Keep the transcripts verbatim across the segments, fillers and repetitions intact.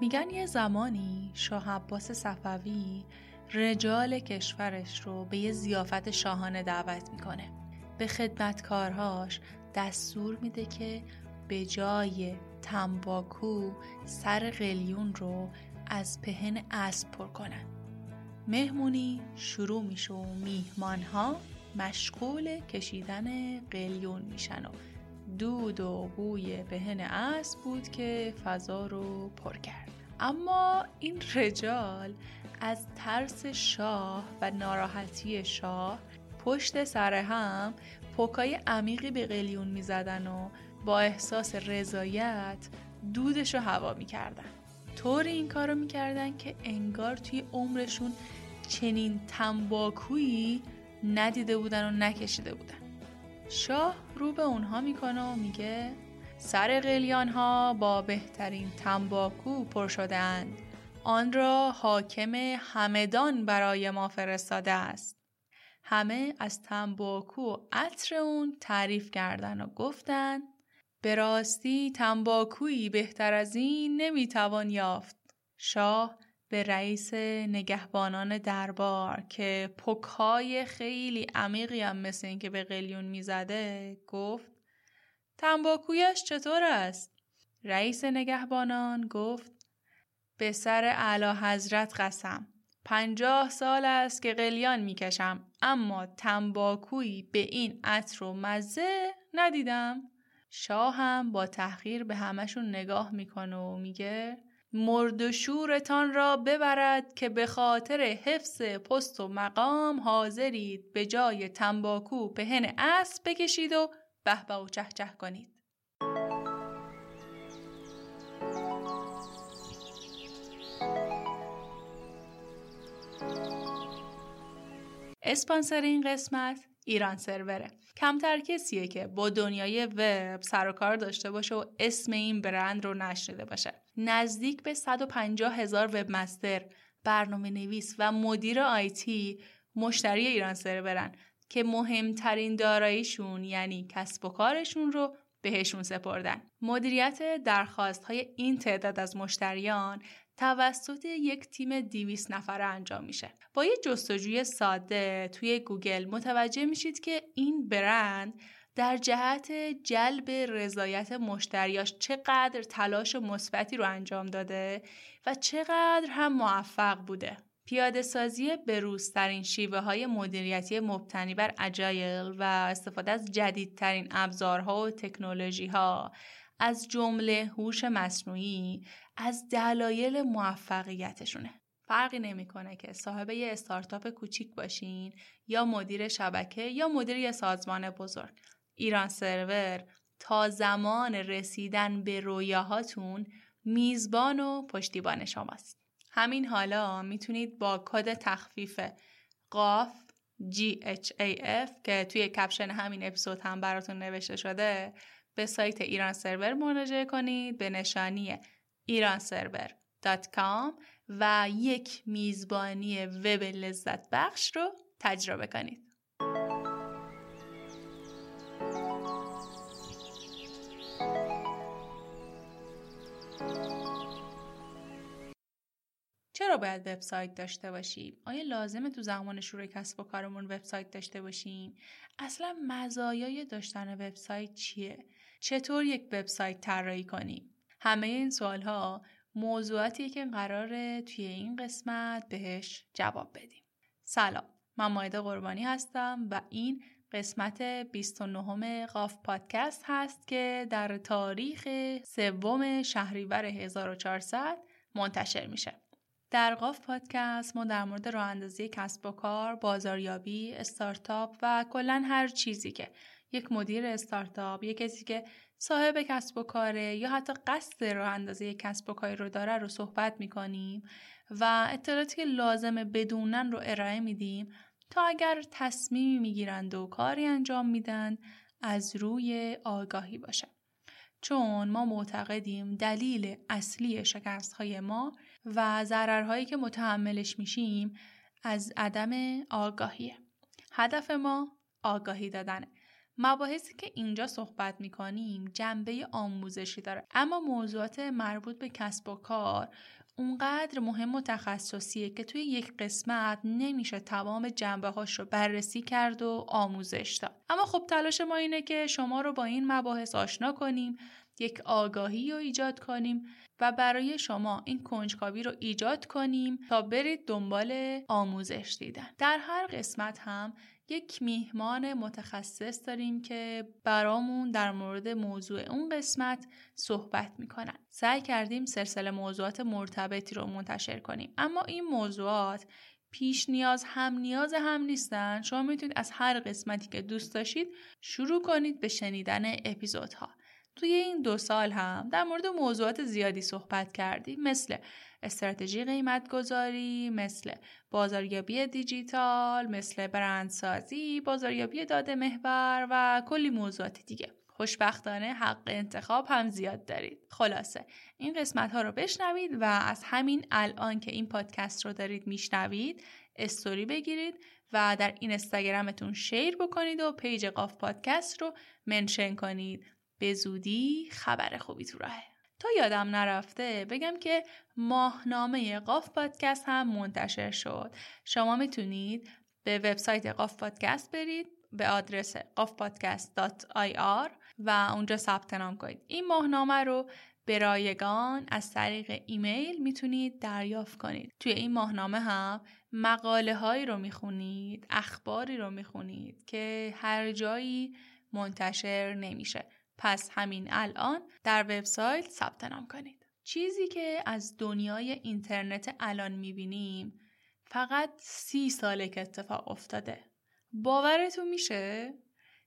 میگن یه زمانی شاه عباس صفوی رجال کشورش رو به یه ضیافت شاهانه دعوت میکنه. به خدمتکارهاش دستور میده که به جای تنباکو سر قلیون رو از پهن اسب پر کنن. مهمونی شروع میشه و میهمانها مشغول کشیدن قلیون میشن و دود و بوی پهن اسب بود که فضا رو پر کرد. اما این رجال از ترس شاه و ناراحتی شاه پشت سر هم پکای عمیقی به قلیون میزدن و با احساس رضایت دودش رو هوا میکردن. طوری این کارو میکردن که انگار توی عمرشون چنین تنباکویی ندیده بودن و نکشیده بودن. شاه رو به اونها میکنه و میگه سر قلیان ها با بهترین تنباکو پر شده اند. آن را حاکم همدان برای ما فرستاده است. همه از تنباکو و عطر اون تعریف کردن و گفتن به راستی تنباکویی بهتر از این نمیتوان یافت. شاه به رئیس نگهبانان دربار که پک‌های خیلی عمیقی هم مثل این که به قلیون میزده گفت تنباکویش چطور است؟ رئیس نگهبانان گفت به سر اعلی حضرت قسم. پنجاه سال است که قلیان میکشم اما تنباکویی به این عطر و مزه ندیدم. شاه هم با تحقیر به همشون نگاه میکنه و میگه مردشورتان را ببرد که به خاطر حفظ پست و مقام حاضرید به جای تنباکو پهن اسب بکشید و بهبه و چه چه کنید. اسپانسر این قسمت ایران سروره. کمتر کسیه که با دنیای وب سر و کار داشته باشه و اسم این برند رو نشنیده باشه. نزدیک به صد و پنجاه هزار وب مستر، برنامه نویس و مدیر آیتی مشتری ایران سرورن که مهمترین داراییشون یعنی کسب و کارشون رو بهشون سپردن. مدیریت درخواست‌های این تعداد از مشتریان توسط یک تیم دویست نفره انجام میشه. با یه جستجوی ساده توی گوگل متوجه میشید که این برند در جهت جلب رضایت مشتریاش چقدر تلاش مثبتی رو انجام داده و چقدر هم موفق بوده. پیاده سازی به‌روزترین شیوه‌های مدیریتی مبتنی بر اجایل و استفاده از جدیدترین ابزارها و تکنولوژی‌ها از جمله هوش مصنوعی از دلایل موفقیتشونه. فرقی نمی‌کنه که صاحب یه استارتاپ کوچیک باشین یا مدیر شبکه یا مدیر یه سازمان بزرگ. ایران سرور تا زمان رسیدن به رویاهاتون میزبان و پشتیبان شماست. همین حالا میتونید با کد تخفیف قاف جی اچ ای اف که توی کپشن همین اپیزود هم براتون نوشته شده به سایت ایران سرور مراجعه کنید به نشانی ایران سرور دات کام و یک میزبانی وب لذت بخش رو تجربه کنید. چرا باید وبسایت داشته باشیم؟ آیا لازمه تو زمان شروع کسب و کارمون وبسایت داشته باشیم؟ اصلا مزایای داشتن وبسایت چیه؟ چطور یک وبسایت طراحی کنیم؟ همه این سوالها موضوعاتیه که قراره توی این قسمت بهش جواب بدیم. سلام، من مایده قربانی هستم و این قسمت بیست و نهم قاف پادکست هست که در تاریخ سوم شهریور هزار و چهارصد منتشر میشه. در قاف پادکست ما در مورد راه اندازی کسب و کار، بازاریابی، استارتاپ و کلاً هر چیزی که یک مدیر استارتاپ، یک کسی که صاحب کسب و کاره یا حتی قصد راه اندازی کسب و کاری رو داره رو صحبت می‌کنیم و اطلاعاتی که لازمه بدونن رو ارائه میدیم تا اگر تصمیمی می‌گیرند و کاری انجام میدن از روی آگاهی باشه. چون ما معتقدیم دلیل اصلی شکست‌های ما و ضررهایی که متحملش میشیم از عدم آگاهیه. هدف ما آگاهی دادنه. مباحثی که اینجا صحبت میکنیم جنبه آموزشی داره، اما موضوعات مربوط به کسب و کار اونقدر مهم و تخصصیه که توی یک قسمت نمیشه تمام جنبه‌هاش رو بررسی کرد و آموزش داد. اما خب تلاش ما اینه که شما رو با این مباحث آشنا کنیم، یک آگاهی رو ایجاد کنیم و برای شما این کنجکاوی رو ایجاد کنیم تا برید دنبال آموزش دیدن. در هر قسمت هم یک میهمان متخصص داریم که برامون در مورد موضوع اون قسمت صحبت میکنن. سعی کردیم سلسله موضوعات مرتبطی رو منتشر کنیم، اما این موضوعات پیش نیاز هم نیاز هم نیستن. شما میتونید از هر قسمتی که دوست داشتید شروع کنید به شنیدن اپیزودها. توی این دو سال هم در مورد موضوعات زیادی صحبت کردیم، مثل استراتژی قیمت‌گذاری، مثل بازاریابی دیجیتال، مثل برندسازی، بازاریابی داده محور و کلی موضوعات دیگه. خوشبختانه حق انتخاب هم زیاد دارید. خلاصه این قسمت ها رو بشنوید و از همین الان که این پادکست رو دارید میشنوید استوری بگیرید و در این اینستاگرامتون شیر بکنید و پیج قاف پادکست رو منشن کنید. به زودی خبر خوبی تو راهه. تا یادم نرفته بگم که ماهنامه قاف پادکست هم منتشر شد. شما میتونید به وبسایت قاف پادکست برید به آدرس قاف پادکست دات آی آر و اونجا ثبت نام کنید. این ماهنامه رو به رایگان از طریق ایمیل میتونید دریافت کنید. توی این ماهنامه هم مقاله هایی رو میخونید، اخباری رو میخونید که هر جایی منتشر نمیشه. پس همین الان در وبسایت ثبت نام کنید. چیزی که از دنیای اینترنت الان میبینیم فقط سی ساله که اتفاق افتاده. باورتون میشه؟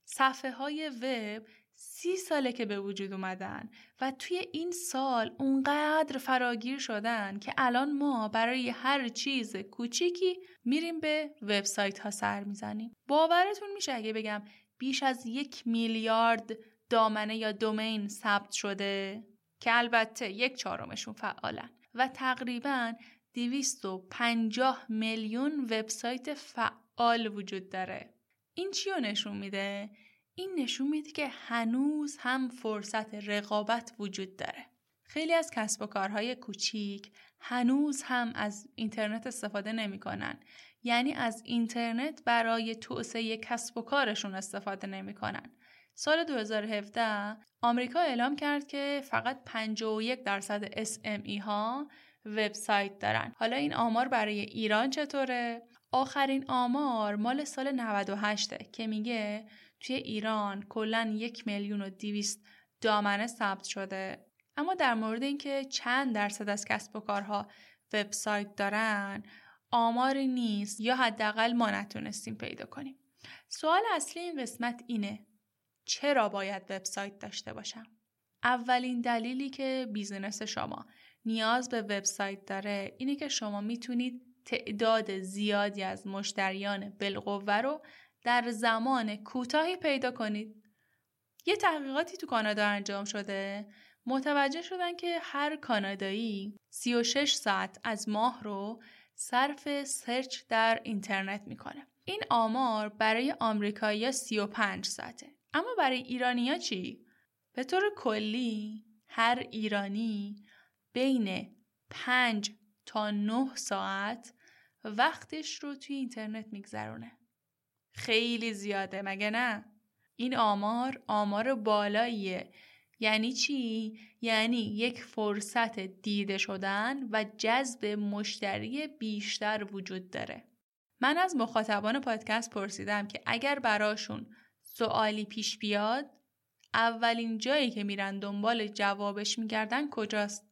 صفحه های وب سی ساله که به وجود اومدن و توی این سال اونقدر فراگیر شدن که الان ما برای هر چیز کوچیکی میریم به وبسایت ها سر میزنیم. باورتون میشه اگه بگم بیش از یک میلیارد دامنه یا دومین ثبت شده که البته یک چهارمشون فعالن و تقریباً دویست و پنجاه میلیون وبسایت فعال وجود داره. این چیو نشون میده؟ این نشون میده که هنوز هم فرصت رقابت وجود داره. خیلی از کسب و کارهای کوچیک هنوز هم از اینترنت استفاده نمی کنن. یعنی از اینترنت برای توسعه کسب و کارشون استفاده نمی کنن. سال دو هزار و هفده آمریکا اعلام کرد که فقط پنجاه و یک درصد اس ام ای ها وبسایت دارن. حالا این آمار برای ایران چطوره؟ آخرین آمار مال سال نود و هشت که میگه توی ایران کلاً یک میلیون و دویست دامنه ثبت شده. اما در مورد اینکه چند درصد از کسب و کارها وبسایت دارن آماری نیست یا حداقل ما نتونستیم پیدا کنیم. سوال اصلی این قسمت اینه: چرا باید وبسایت داشته باشم؟ اولین دلیلی که بیزینس شما نیاز به وبسایت داره اینه که شما میتونید تعداد زیادی از مشتریان بالقوه رو در زمان کوتاهی پیدا کنید. یه تحقیقاتی تو کانادا انجام شده، متوجه شدن که هر کانادایی سی و شش ساعت از ماه رو صرف سرچ در اینترنت میکنه. این آمار برای آمریکایی‌ها سی و پنج ساعته. اما برای ایرانی‌ها چی؟ به طور کلی هر ایرانی بین پنج تا نه ساعت وقتش رو توی اینترنت میگذرونه. خیلی زیاده مگه نه؟ این آمار آمار بالاییه. یعنی چی؟ یعنی یک فرصت دیده شدن و جذب مشتری بیشتر وجود داره. من از مخاطبان پادکست پرسیدم که اگر براشون سوالی پیش بیاد اولین جایی که میرن دنبال جوابش میگردن کجاست؟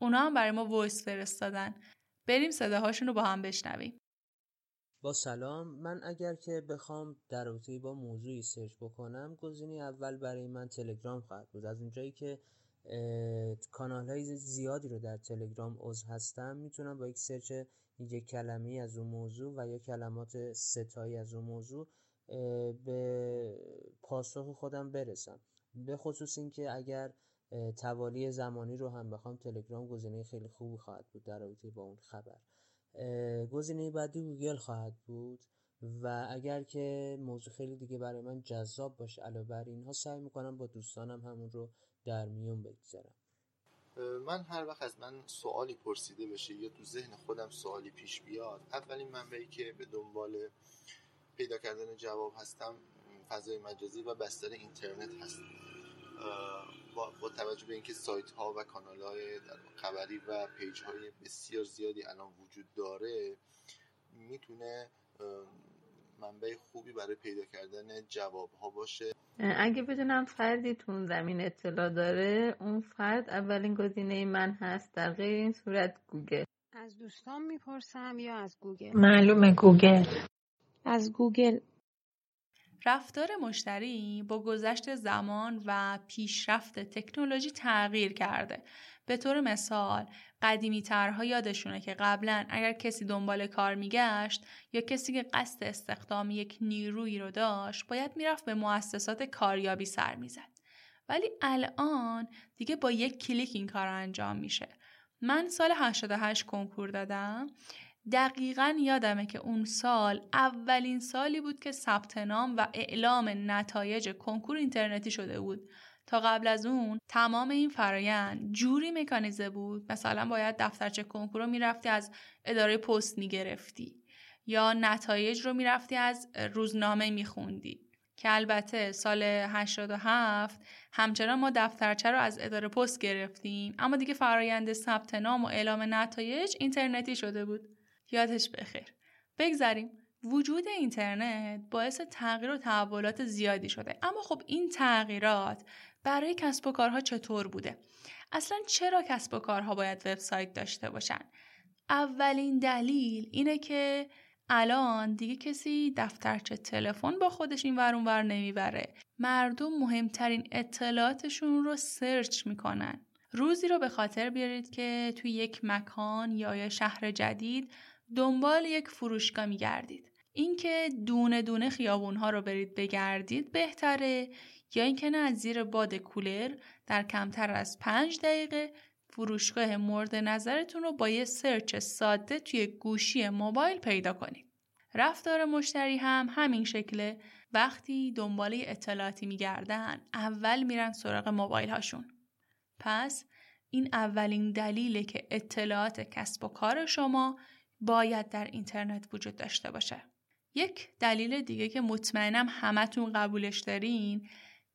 اونا هم برای ما وایس فرستادن. بریم صداهاشون رو با هم بشنویم. با سلام، من اگر که بخوام در رابطه با موضوعی سرچ بکنم گزینه اول برای من تلگرام خواهد بود. از اونجایی که کانال های زیادی رو در تلگرام عضو هستم میتونم با یک سرچ یک کلمه‌ای از اون موضوع و یا کلمات ستایی از اون موضوع به پاسخ خودم برسم. به خصوص اینکه اگر توالی زمانی رو هم بخوام تلگرام گزینه خیلی خوبی خواهد بود در رابطه با اون خبر. گزینه بعدی گوگل خواهد بود و اگر که موضوع خیلی دیگه برای من جذاب باشه علاوه بر اینها سعی میکنم با دوستانم همون رو در میون بگذارم. من هر وقت از من سوالی پرسیده بشه یا تو ذهن خودم سوالی پیش بیاد، اولین منبعی که به دنبال پیدا کردن جواب هستم فضای مجازی و بستر اینترنت هست. با, با توجه به اینکه سایت ها و کانال های خبری و پیج های بسیار زیادی الان وجود داره، میتونه منبع خوبی برای پیدا کردن جواب ها باشه. اگه بدونم فردی تو زمین اطلاع داره، اون فرد اولین گزینه من هست، در غیر این صورت گوگل. از دوستان میپرسم یا از گوگل؟ معلومه گوگل. از گوگل. رفتار مشتری با گذشت زمان و پیشرفت تکنولوژی تغییر کرده. به طور مثال قدیمی‌ترها یادشونه که قبلا اگر کسی دنبال کار میگشت یا کسی که قصد استخدام یک نیرویی رو داشت باید میرفت به مؤسسات کاریابی سر میزد، ولی الان دیگه با یک کلیک این کار انجام میشه. من سال هشتاد و هشت کنکور دادم، دقیقاً یادمه که اون سال اولین سالی بود که ثبت نام و اعلام نتایج کنکور اینترنتی شده بود. تا قبل از اون تمام این فرایند جوری مکانیزه بود، مثلا باید دفترچه کنکور رو میرفتی از اداره پست میگرفتی یا نتایج رو میرفتی از روزنامه میخوندی، که البته سال هشتاد و هفت همچنان ما دفترچه رو از اداره پست گرفتیم، اما دیگه فرایند ثبت نام و اعلام نتایج اینترنتی شده بود. یادش بخیر. بگذاریم. وجود اینترنت باعث تغییر و تحولات زیادی شده، اما خب این تغییرات برای کسب و کارها چطور بوده؟ اصلا چرا کسب و کارها باید وبسایت داشته باشن؟ اولین دلیل اینه که الان دیگه کسی دفترچه تلفن با خودش اینور اونور نمیبره. مردم مهمترین اطلاعاتشون رو سرچ میکنن. روزی رو به خاطر بیارید که توی یک مکان یا یه شهر جدید دنبال یک فروشگاه میگردید. اینکه دونه دونه خیابون‌ها رو برید بگردید بهتره، یا اینکه نه، از زیر باد کولر در کمتر از پنج دقیقه فروشگاه مورد نظرتون رو با یه سرچ ساده توی گوشی موبایل پیدا کنید. رفتار مشتری هم همین شکله. وقتی دنبال اطلاعاتی میگردن اول میرن سراغ موبایل هاشون. پس این اولین دلیله که اطلاعات کسب و کار شما باید در اینترنت وجود داشته باشه. یک دلیل دیگه که مطمئنم همتون قبولش دارین،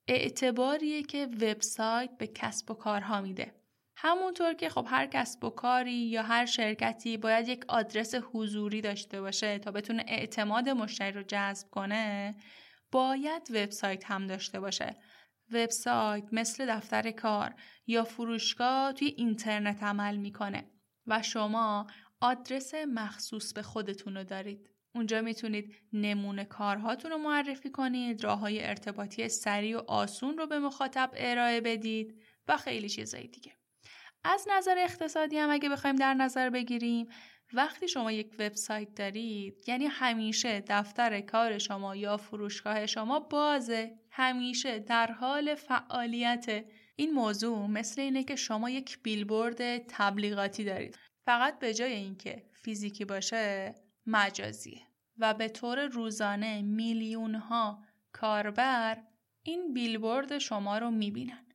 اعتباریه که وبسایت به کسب و کارها میده. همونطور که خب هر کسب و کاری یا هر شرکتی باید یک آدرس حضوری داشته باشه تا بتونه اعتماد مشتری رو جذب کنه، باید وبسایت هم داشته باشه. وبسایت مثل دفتر کار یا فروشگاه توی اینترنت عمل میکنه و شما آدرس مخصوص به خودتون رو دارید. اونجا میتونید نمونه کارهاتون رو معرفی کنید، راه‌های ارتباطی سریع و آسون رو به مخاطب ارائه بدید و خیلی چیزای دیگه. از نظر اقتصادی هم اگه بخوایم در نظر بگیریم، وقتی شما یک وبسایت دارید یعنی همیشه دفتر کار شما یا فروشگاه شما بازه، همیشه در حال فعالیت. این موضوع مثل اینه که شما یک بیلبورد تبلیغاتی دارید، فقط به جای اینکه فیزیکی باشه مجازیه و به طور روزانه میلیون ها کاربر این بیلبورد شما رو میبینن.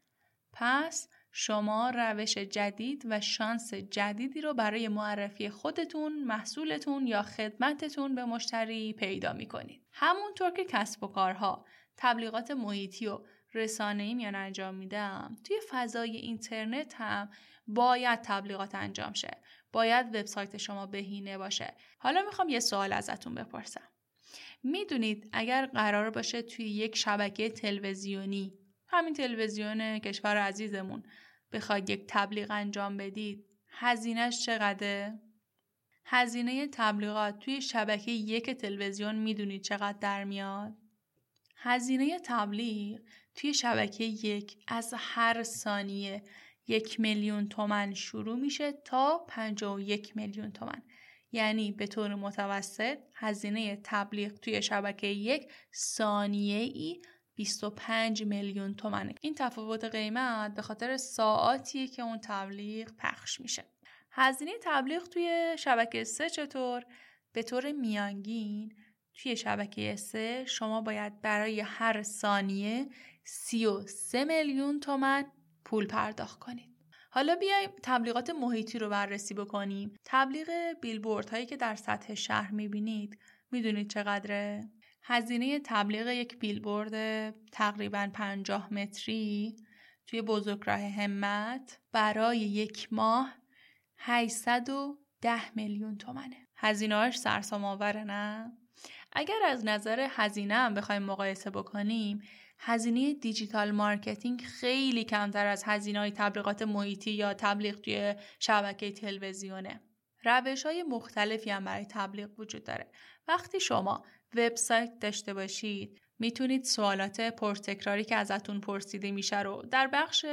پس شما روش جدید و شانس جدیدی رو برای معرفی خودتون، محصولتون یا خدمتتون به مشتری پیدا می‌کنید. همونطور که کسب و کارها تبلیغات محیطی و رسانه‌ای میان انجام میدم، توی فضای اینترنت هم باید تبلیغات انجام شه. باید وبسایت شما بهینه باشه. حالا میخوام یه سوال ازتون بپرسم. میدونید اگر قرار باشه توی یک شبکه تلویزیونی، همین تلویزیون کشور عزیزمون، بخواید یک تبلیغ انجام بدید، هزینهش چقدره؟ هزینه تبلیغات توی شبکه یک تلویزیون میدونید چقدر در میاد؟ هزینه تبلیغ توی شبکه یک از هر ثانیه یک میلیون تومن شروع میشه تا پنجاه و یک میلیون تومن. یعنی به طور متوسط هزینه تبلیغ توی شبکه یک ثانیه ای بیست و پنج میلیون تومنه. این تفاوت قیمت به خاطر ساعاتیه که اون تبلیغ پخش میشه. هزینه تبلیغ توی شبکه سه چطور؟ به طور میانگین توی شبکه سه شما باید برای هر ثانیه سی و سه میلیون تومان پول پرداخت کنید. حالا بیایم تبلیغات محیطی رو بررسی بکنیم. تبلیغ بیلبورد هایی که در سطح شهر میبینید، میدونید چقدره؟ هزینه تبلیغ یک بیلبورد تقریباً پنجاه متری توی بزرگراه همت برای یک ماه هشتصد و ده میلیون تومنه. هزینه‌اش سرسام‌آوره نه؟ اگر از نظر هزینه هم بخوایم مقایسه بکنیم، هزینه دیجیتال مارکتینگ خیلی کمتر از هزینه‌های تبلیغات محیطی یا تبلیغ توی شبکه تلویزیونه. روش‌های مختلفی هم برای تبلیغ وجود داره. وقتی شما وبسایت داشته باشید، میتونید سوالات پرتکراری که ازتون پرسیده میشه رو در بخش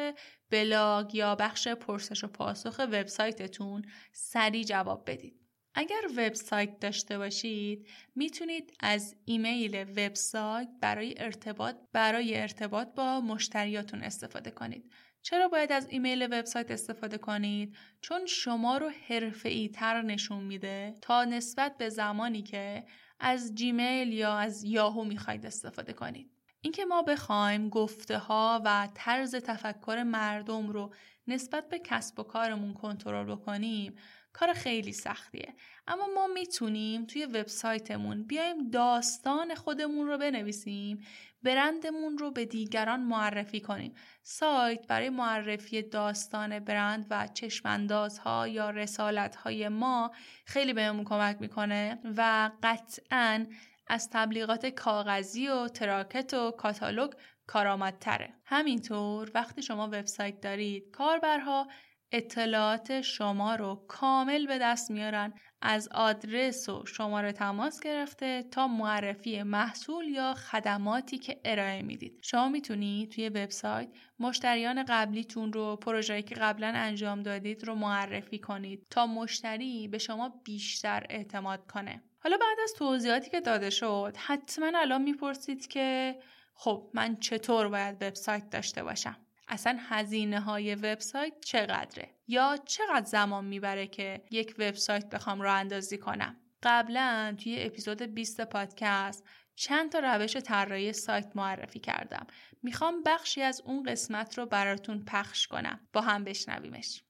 بلاگ یا بخش پرسش و پاسخ وبسایتتون سریع جواب بدید. اگر وبسایت داشته باشید، میتونید از ایمیل وبسایت برای ارتباط برای ارتباط با مشتریاتون استفاده کنید. چرا باید از ایمیل وبسایت استفاده کنید؟ چون شما رو حرفه‌ای‌تر نشون میده تا نسبت به زمانی که از جیمیل یا از یاهو میخواید استفاده کنید. اینکه ما بخوایم گفته ها و طرز تفکر مردم رو نسبت به کسب و کارمون کنترل بکنیم، کار خیلی سختیه. اما ما میتونیم توی وبسایتمون بیایم داستان خودمون رو بنویسیم، برندمون رو به دیگران معرفی کنیم. سایت برای معرفی داستان برند و چشم‌اندازها یا رسالت‌های ما خیلی بهمون کمک میکنه و قطعاً از تبلیغات کاغذی و تراکت و کاتالوگ کارآمدتره. همینطور وقتی شما وبسایت دارید، کاربرها اطلاعات شما رو کامل به دست میارن، از آدرس و شماره تماس گرفته تا معرفی محصول یا خدماتی که ارائه میدید. شما میتونید توی وبسایت مشتریان قبلیتون رو، پروژه‌ای که قبلا انجام دادید رو معرفی کنید تا مشتری به شما بیشتر اعتماد کنه. حالا بعد از توضیحاتی که داده شد، حتما الان میپرسید که خب من چطور باید وبسایت داشته باشم؟ اصلا هزینه های وبسایت چقدره؟ یا چقدر زمان میبره که یک وبسایت بخوام راه اندازی کنم؟ قبلا توی اپیزود بیست پادکست چند تا روش طراحی سایت معرفی کردم. میخوام بخشی از اون قسمت رو براتون پخش کنم. با هم بشنویمش.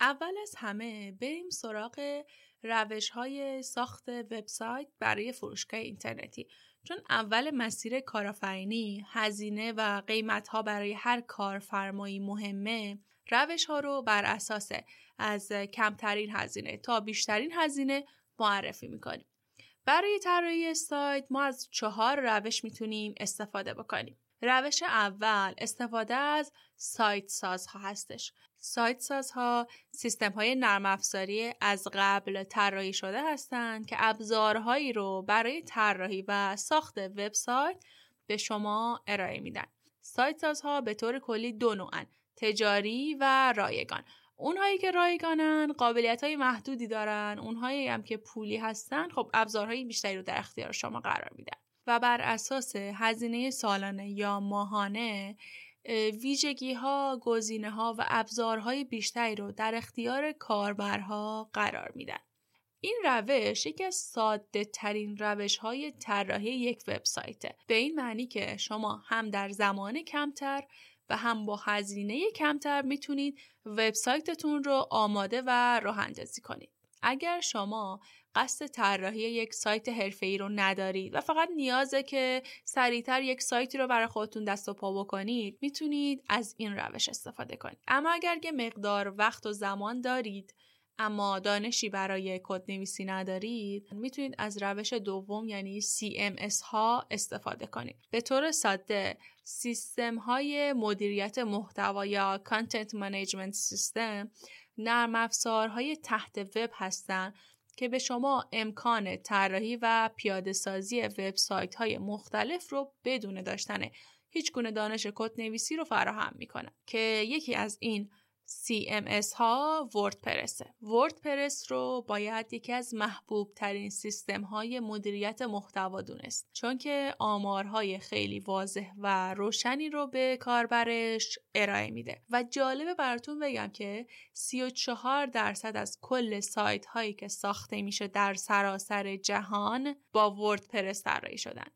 اول از همه بریم سراغ روش‌های ساخت وبسایت برای فروشگاه اینترنتی، چون اول مسیر کارآفرینی هزینه و قیمت‌ها برای هر کارفرمایی مهمه. روش‌ها رو بر اساس از کمترین هزینه تا بیشترین هزینه معرفی می‌کنیم. برای طراحی سایت ما از چهار روش می‌تونیم استفاده بکنیم. روش اول استفاده از سایت سازها هستش. سایت سازها سیستم های نرم افزاری از قبل طراحی شده هستند که ابزارهایی رو برای طراحی و ساخت وبسایت به شما ارائه میدن. سایت سازها به طور کلی دو نوعن: تجاری و رایگان. اونهایی که رایگانن قابلیت‌های محدودی دارن، اونهایی هم که پولی هستن خب ابزارهای بیشتری رو در اختیار شما قرار میدن و بر اساس هزینه سالانه یا ماهانه ویژگی‌ها، گزینه‌ها و ابزارهای بیشتری رو در اختیار کاربرها قرار میدن. این روش یکی از ساده‌ترین روش‌های طراحی یک وبسایته. به این معنی که شما هم در زمان کمتر و هم با هزینه کمتر میتونید وبسایتتون رو آماده و راه‌اندازی کنید. اگر شما قصد طراحی یک سایت حرفه‌ای رو ندارید و فقط نیازه که سریعتر یک سایتی رو برای خودتون دست و پا بکنید، میتونید از این روش استفاده کنید. اما اگر که مقدار وقت و زمان دارید اما دانشی برای کدنویسی ندارید، میتونید از روش دوم یعنی سی ام اس ها استفاده کنید. به طور ساده سیستم های مدیریت محتوا یا کانتنت منیجمنت سیستم نرم افزارهای تحت وب هستند که به شما امکان طراحی و پیاده سازی وبسایت های مختلف رو بدون داشتن هیچ گونه دانش کدنویسی رو فراهم میکنه. که یکی از این سی ام اس ها وردپرسه. وردپرس رو باید یکی از محبوب ترین سیستم های مدیریت محتوا دونست، چون که آمارهای خیلی واضح و روشنی رو به کاربرش ارائه میده. و جالبه براتون بگم که سی و چهار درصد از کل سایت هایی که ساخته میشه در سراسر جهان با وردپرس طراحی شدن.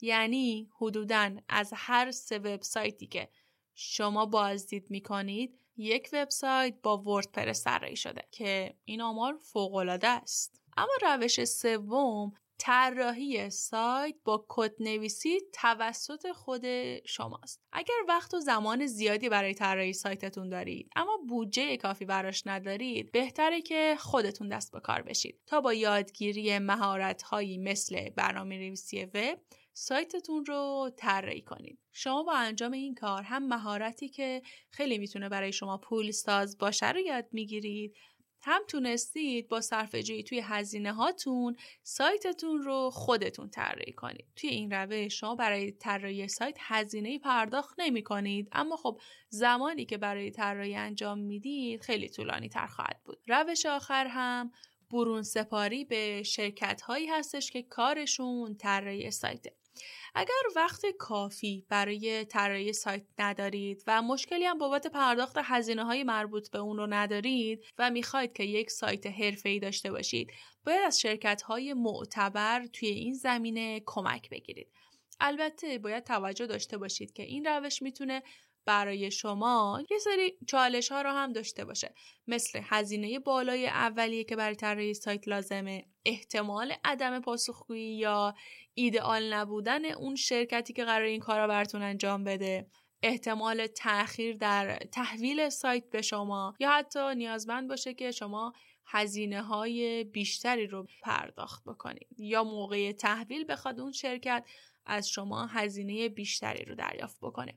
یعنی حدوداً از هر سه وبسایتی که شما بازدید میکنید یک وبسایت با وردپرس طراحی شده که این آمار فوق‌العاده است. اما روش سوم طراحی سایت با کدنویسی توسط خود شماست. اگر وقت و زمان زیادی برای طراحی سایتتون دارید اما بودجه کافی براش ندارید، بهتره که خودتون دست به کار بشید تا با یادگیری مهارت‌هایی مثل برنامه‌نویسی وب سایتتون رو طراحی کنید. شما با انجام این کار هم مهارتی که خیلی میتونه برای شما پول ساز باشه رو یاد میگیرید، هم تونستید با صرفه‌جویی توی هزینه هاتون سایتتون رو خودتون طراحی کنید. توی این روش شما برای طراحی سایت هزینه‌ای پرداخت نمی کنید، اما خب زمانی که برای طراحی انجام میدید خیلی طولانی تر خواهد بود. روش آخر هم برون سپاری به شرکت هایی هستش که کارشون طراحی سایته. اگر وقت کافی برای طراحی سایت ندارید و مشکلی هم بابت پرداخت هزینه‌های مربوط به اون رو ندارید و میخواید که یک سایت حرفه‌ای داشته باشید، باید از شرکت‌های معتبر توی این زمینه کمک بگیرید. البته باید توجه داشته باشید که این روش میتونه برای شما یه سری چالش‌ها رو هم داشته باشه، مثل هزینه بالای اولیه که برای طراحی سایت لازمه، احتمال عدم پاسخگویی یا ایدئال نبودن اون شرکتی که قرار این کارا براتون انجام بده، احتمال تأخیر در تحویل سایت به شما، یا حتی نیازمند باشه که شما هزینه‌های بیشتری رو پرداخت بکنید یا موقع تحویل بخواد اون شرکت از شما هزینه بیشتری رو دریافت بکنه.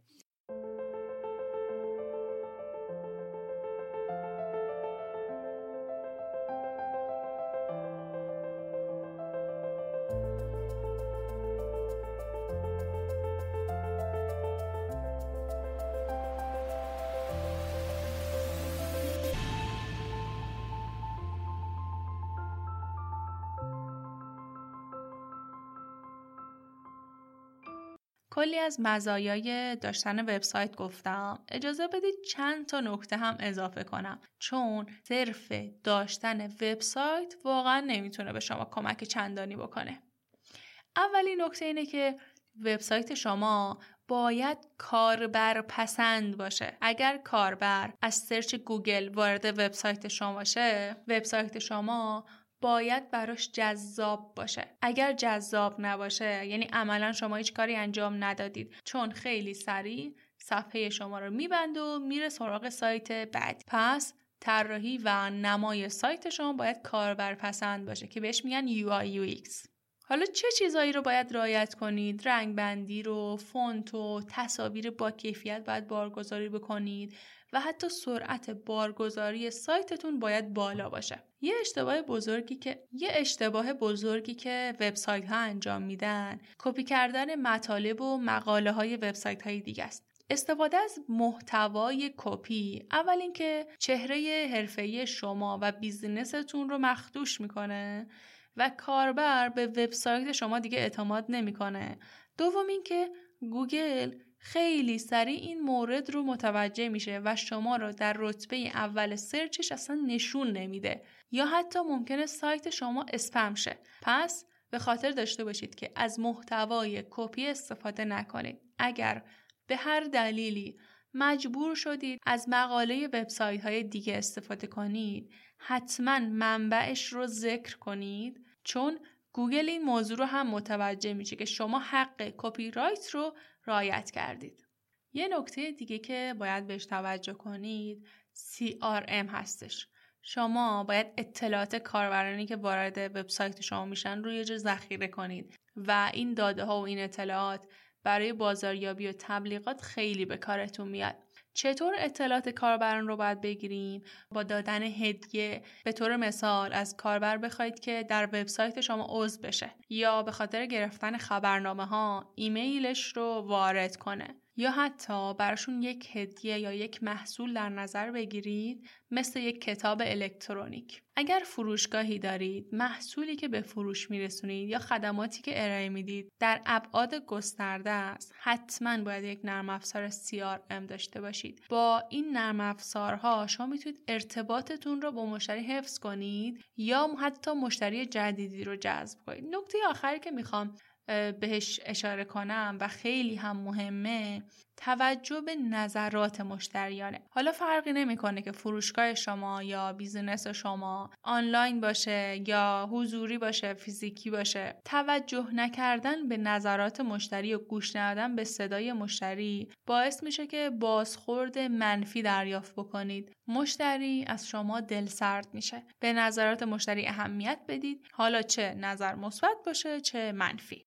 کلی از مزایای داشتن وبسایت گفتم، اجازه بدید چند تا نکته هم اضافه کنم، چون صرف داشتن وبسایت واقعا نمیتونه به شما کمک چندانی بکنه. اولین نکته اینه که وبسایت شما باید کاربر پسند باشه. اگر کاربر از سرچ گوگل وارد وبسایت شما شه، وبسایت شما باید براش جذاب باشه. اگر جذاب نباشه یعنی عملا شما هیچ کاری انجام ندادید، چون خیلی سریع صفحه شما رو میبنده و میره سراغ سایت بعدی. پس طراحی و نمای سایت شما باید کاربرپسند باشه که بهش میگن یو آی یو ایکس. حالا چه چیزایی رو باید رعایت کنید؟ رنگ بندی رو، فونت و تصاویر با کیفیت باید بارگذاری بکنید و حتی سرعت بارگذاری سایتتون باید بالا باشه. یه اشتباه بزرگی که یه اشتباه بزرگی که وبسایت‌ها انجام میدن، کپی کردن مطالب و مقاله‌های وبسایت‌های دیگه است. استفاده از محتوای کپی اول اینکه چهره حرفه‌ای شما و بیزینستون رو مخدوش میکنه و کاربر به وبسایت شما دیگه اعتماد نمیکنه. دوم اینکه گوگل خیلی سریع این مورد رو متوجه میشه و شما رو در رتبه اول سرچش اصلا نشون نمیده، یا حتی ممکنه سایت شما اسپم شه. پس به خاطر داشته باشید که از محتوای کپی استفاده نکنید. اگر به هر دلیلی مجبور شدید از مقاله وبسایت های دیگه استفاده کنید، حتما منبعش رو ذکر کنید، چون گوگل این موضوع رو هم متوجه میشه که شما حق کپی رایت رو رعایت کردید. یه نکته دیگه که باید بهش توجه کنید سی آر ام هستش. شما باید اطلاعات کاربرانی که وارد وبسایت شما میشن رو یه جا ذخیره کنید و این داده ها و این اطلاعات برای بازاریابی و تبلیغات خیلی به کارتون میاد. چطور اطلاعات کاربران رو باید بگیریم؟ با دادن هدیه. به طور مثال از کاربر بخواید که در وبسایت شما عضو بشه، یا به خاطر گرفتن خبرنامه ها ایمیلش رو وارد کنه، یا حتی براشون یک هدیه یا یک محصول در نظر بگیرید، مثل یک کتاب الکترونیک. اگر فروشگاهی دارید، محصولی که به فروش میرسونید یا خدماتی که ارائه میدید در ابعاد گسترده است، حتما باید یک نرم افزار سی آر ام داشته باشید. با این نرم افزارها شما میتونید ارتباطتون رو با مشتری حفظ کنید یا حتی مشتری جدیدی رو جذب کنید. نکته آخری که میخوام بهش اشاره کنم و خیلی هم مهمه، توجه به نظرات مشتریانه. حالا فرقی نمیکنه که فروشگاه شما یا بیزینس شما آنلاین باشه یا حضوری باشه، فیزیکی باشه. توجه نکردن به نظرات مشتری و گوش ندادن به صدای مشتری باعث میشه که بازخورد منفی دریافت بکنید. مشتری از شما دلسرد میشه. به نظرات مشتری اهمیت بدید، حالا چه نظر مثبت باشه چه منفی.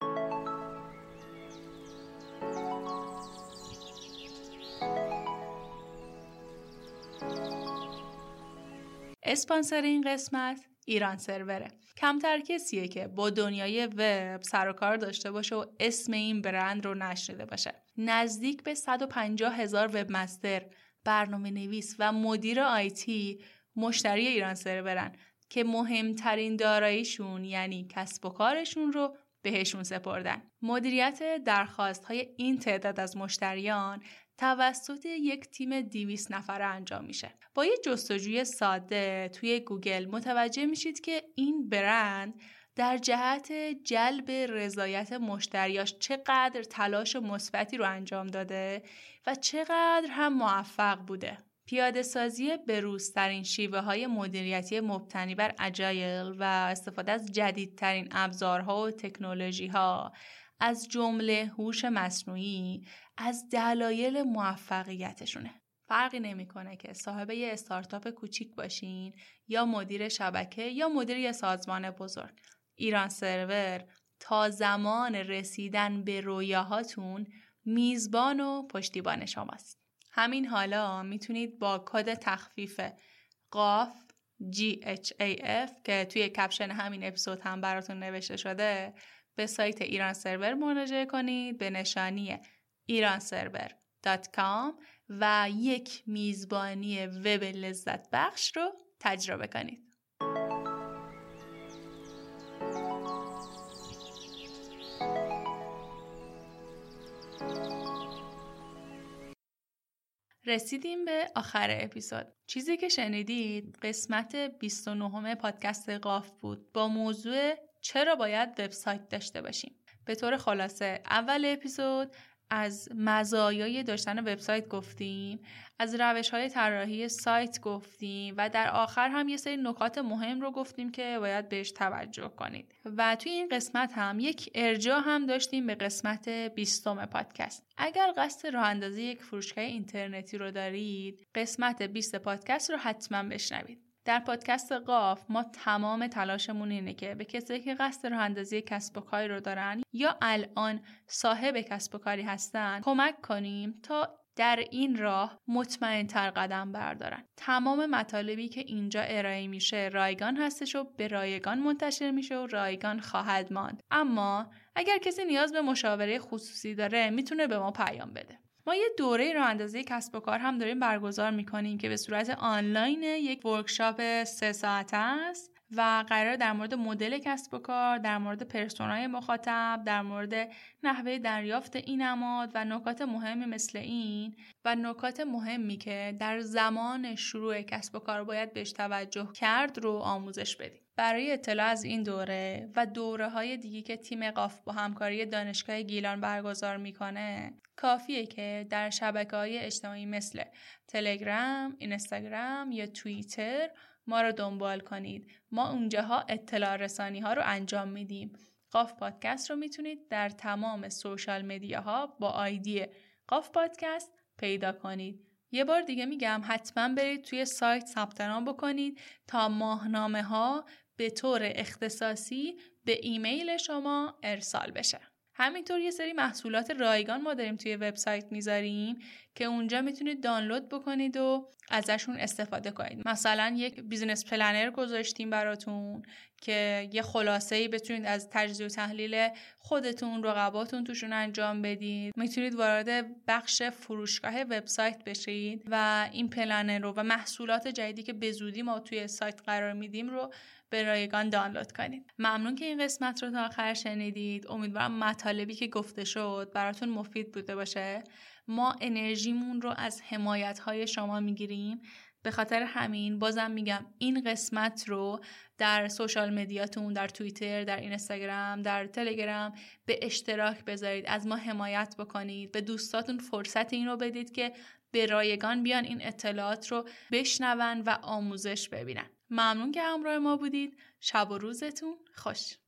اسپانسر این قسمت ایران سروره. کمتر کسیه که با دنیای وب سر و کار داشته باشه و اسم این برند رو نشنیده باشه. نزدیک به صد و پنجاه هزار وب مستر، برنامه نویس و مدیر آیتی مشتری ایران سرورن که مهمترین داراییشون یعنی کسب و کارشون رو بهشون سپردن. مدیریت درخواست‌های این تعداد از مشتریان توسط یک تیم دویست نفره انجام میشه. با یه جستجوی ساده توی گوگل متوجه میشید که این برند در جهت جلب رضایت مشتریاش چقدر تلاش مثبتی رو انجام داده و چقدر هم موفق بوده. پیاده سازی به‌روزترین شیوه‌های مدیریتی مبتنی بر اجایل و استفاده از جدیدترین ابزارها و تکنولوژی‌ها، از جمله هوش مصنوعی، از دلایل موفقیتشونه. فرقی نمی‌کنه که صاحب یه استارتاپ کوچیک باشین یا مدیر شبکه یا مدیر یه سازمان بزرگ. ایران سرور تا زمان رسیدن به رویاهاتون میزبان و پشتیبان شماست. همین حالا میتونید با کد تخفیف قاف جی اچ ای اف که توی کپشن همین اپیزود هم براتون نوشته شده به سایت ایران سرور مراجعه کنید به نشانی ایران سرور دات کام و یک میزبانی وب لذت بخش رو تجربه کنید. رسیدیم به آخر اپیزود. چیزی که شنیدید قسمت بیست و نهم پادکست قاف بود با موضوع چرا باید وبسایت داشته باشیم. به طور خلاصه اول اپیزود از مزایای داشتن وبسایت گفتیم، از روش‌های طراحی سایت گفتیم و در آخر هم یه سری نکات مهم رو گفتیم که باید بهش توجه کنید. و توی این قسمت هم یک ارجاع هم داشتیم به قسمت بیستم پادکست. اگر قصد راه اندازی یک فروشگاه اینترنتی رو دارید، قسمت بیست پادکست رو حتما بشنوید. در پادکست قاف ما تمام تلاشمون اینه که به کسایی که قصد راه اندازی کسب و کاری رو دارن یا الان صاحب کسب و کاری هستن کمک کنیم تا در این راه مطمئن تر قدم بردارن. تمام مطالبی که اینجا ارائه میشه رایگان هستش و به رایگان منتشر میشه و رایگان خواهد ماند. اما اگر کسی نیاز به مشاوره خصوصی داره میتونه به ما پیام بده. ما یه دوره راه اندازی کسب و کار هم داریم برگزار میکنیم که به صورت آنلاین یک ورکشاپ سه ساعته است و قرار در مورد مدل کسب و کار، در مورد پرسونای مخاطب، در مورد نحوه دریافت این اماد و نکات مهمی مثل این و نکات مهمی که در زمان شروع کسب و کار باید بهش توجه کرد رو آموزش بدیم. برای اطلاع از این دوره و دوره‌های دیگه که تیم قاف با همکاری دانشگاه گیلان برگزار میکنه، کافیه که در شبکه‌های اجتماعی مثل تلگرام، اینستاگرام یا توییتر ما رو دنبال کنید. ما اونجاها اطلاع رسانی ها رو انجام میدیم. قاف پادکست رو میتونید در تمام سوشال مدیاها با آیدی قاف پادکست پیدا کنید. یه بار دیگه میگم حتما برید توی سایت ثبت نام بکنید تا ماهنامه ها به طور اختصاصی به ایمیل شما ارسال بشه. همینطور یه سری محصولات رایگان ما داریم توی وبسایت میذاریم که اونجا میتونید دانلود بکنید و ازشون استفاده کنید. مثلا یک بیزنس پلنر گذاشتیم براتون که یه خلاصه‌ای بتونید از تجزیه و تحلیل خودتون، رقباتون توشون انجام بدید. میتونید وارد بخش فروشگاه وبسایت بشید و این پلنر رو و محصولات جدیدی که به‌زودی ما توی سایت قرار میدیم رو به رایگان دانلود کنید. ممنون که این قسمت رو تا آخر شنیدید. امیدوارم مطالبی که گفته شد براتون مفید بوده باشه. ما انرژیمون رو از حمایت‌های شما میگیریم. به خاطر همین بازم میگم این قسمت رو در سوشال مدیاتون، در توییتر، در اینستاگرام، در تلگرام به اشتراک بذارید، از ما حمایت بکنید، به دوستاتون فرصت این رو بدید که به رایگان بیان این اطلاعات رو بشنون و آموزش ببینن. ممنون که همراه ما بودید. شب و روزتون خوش.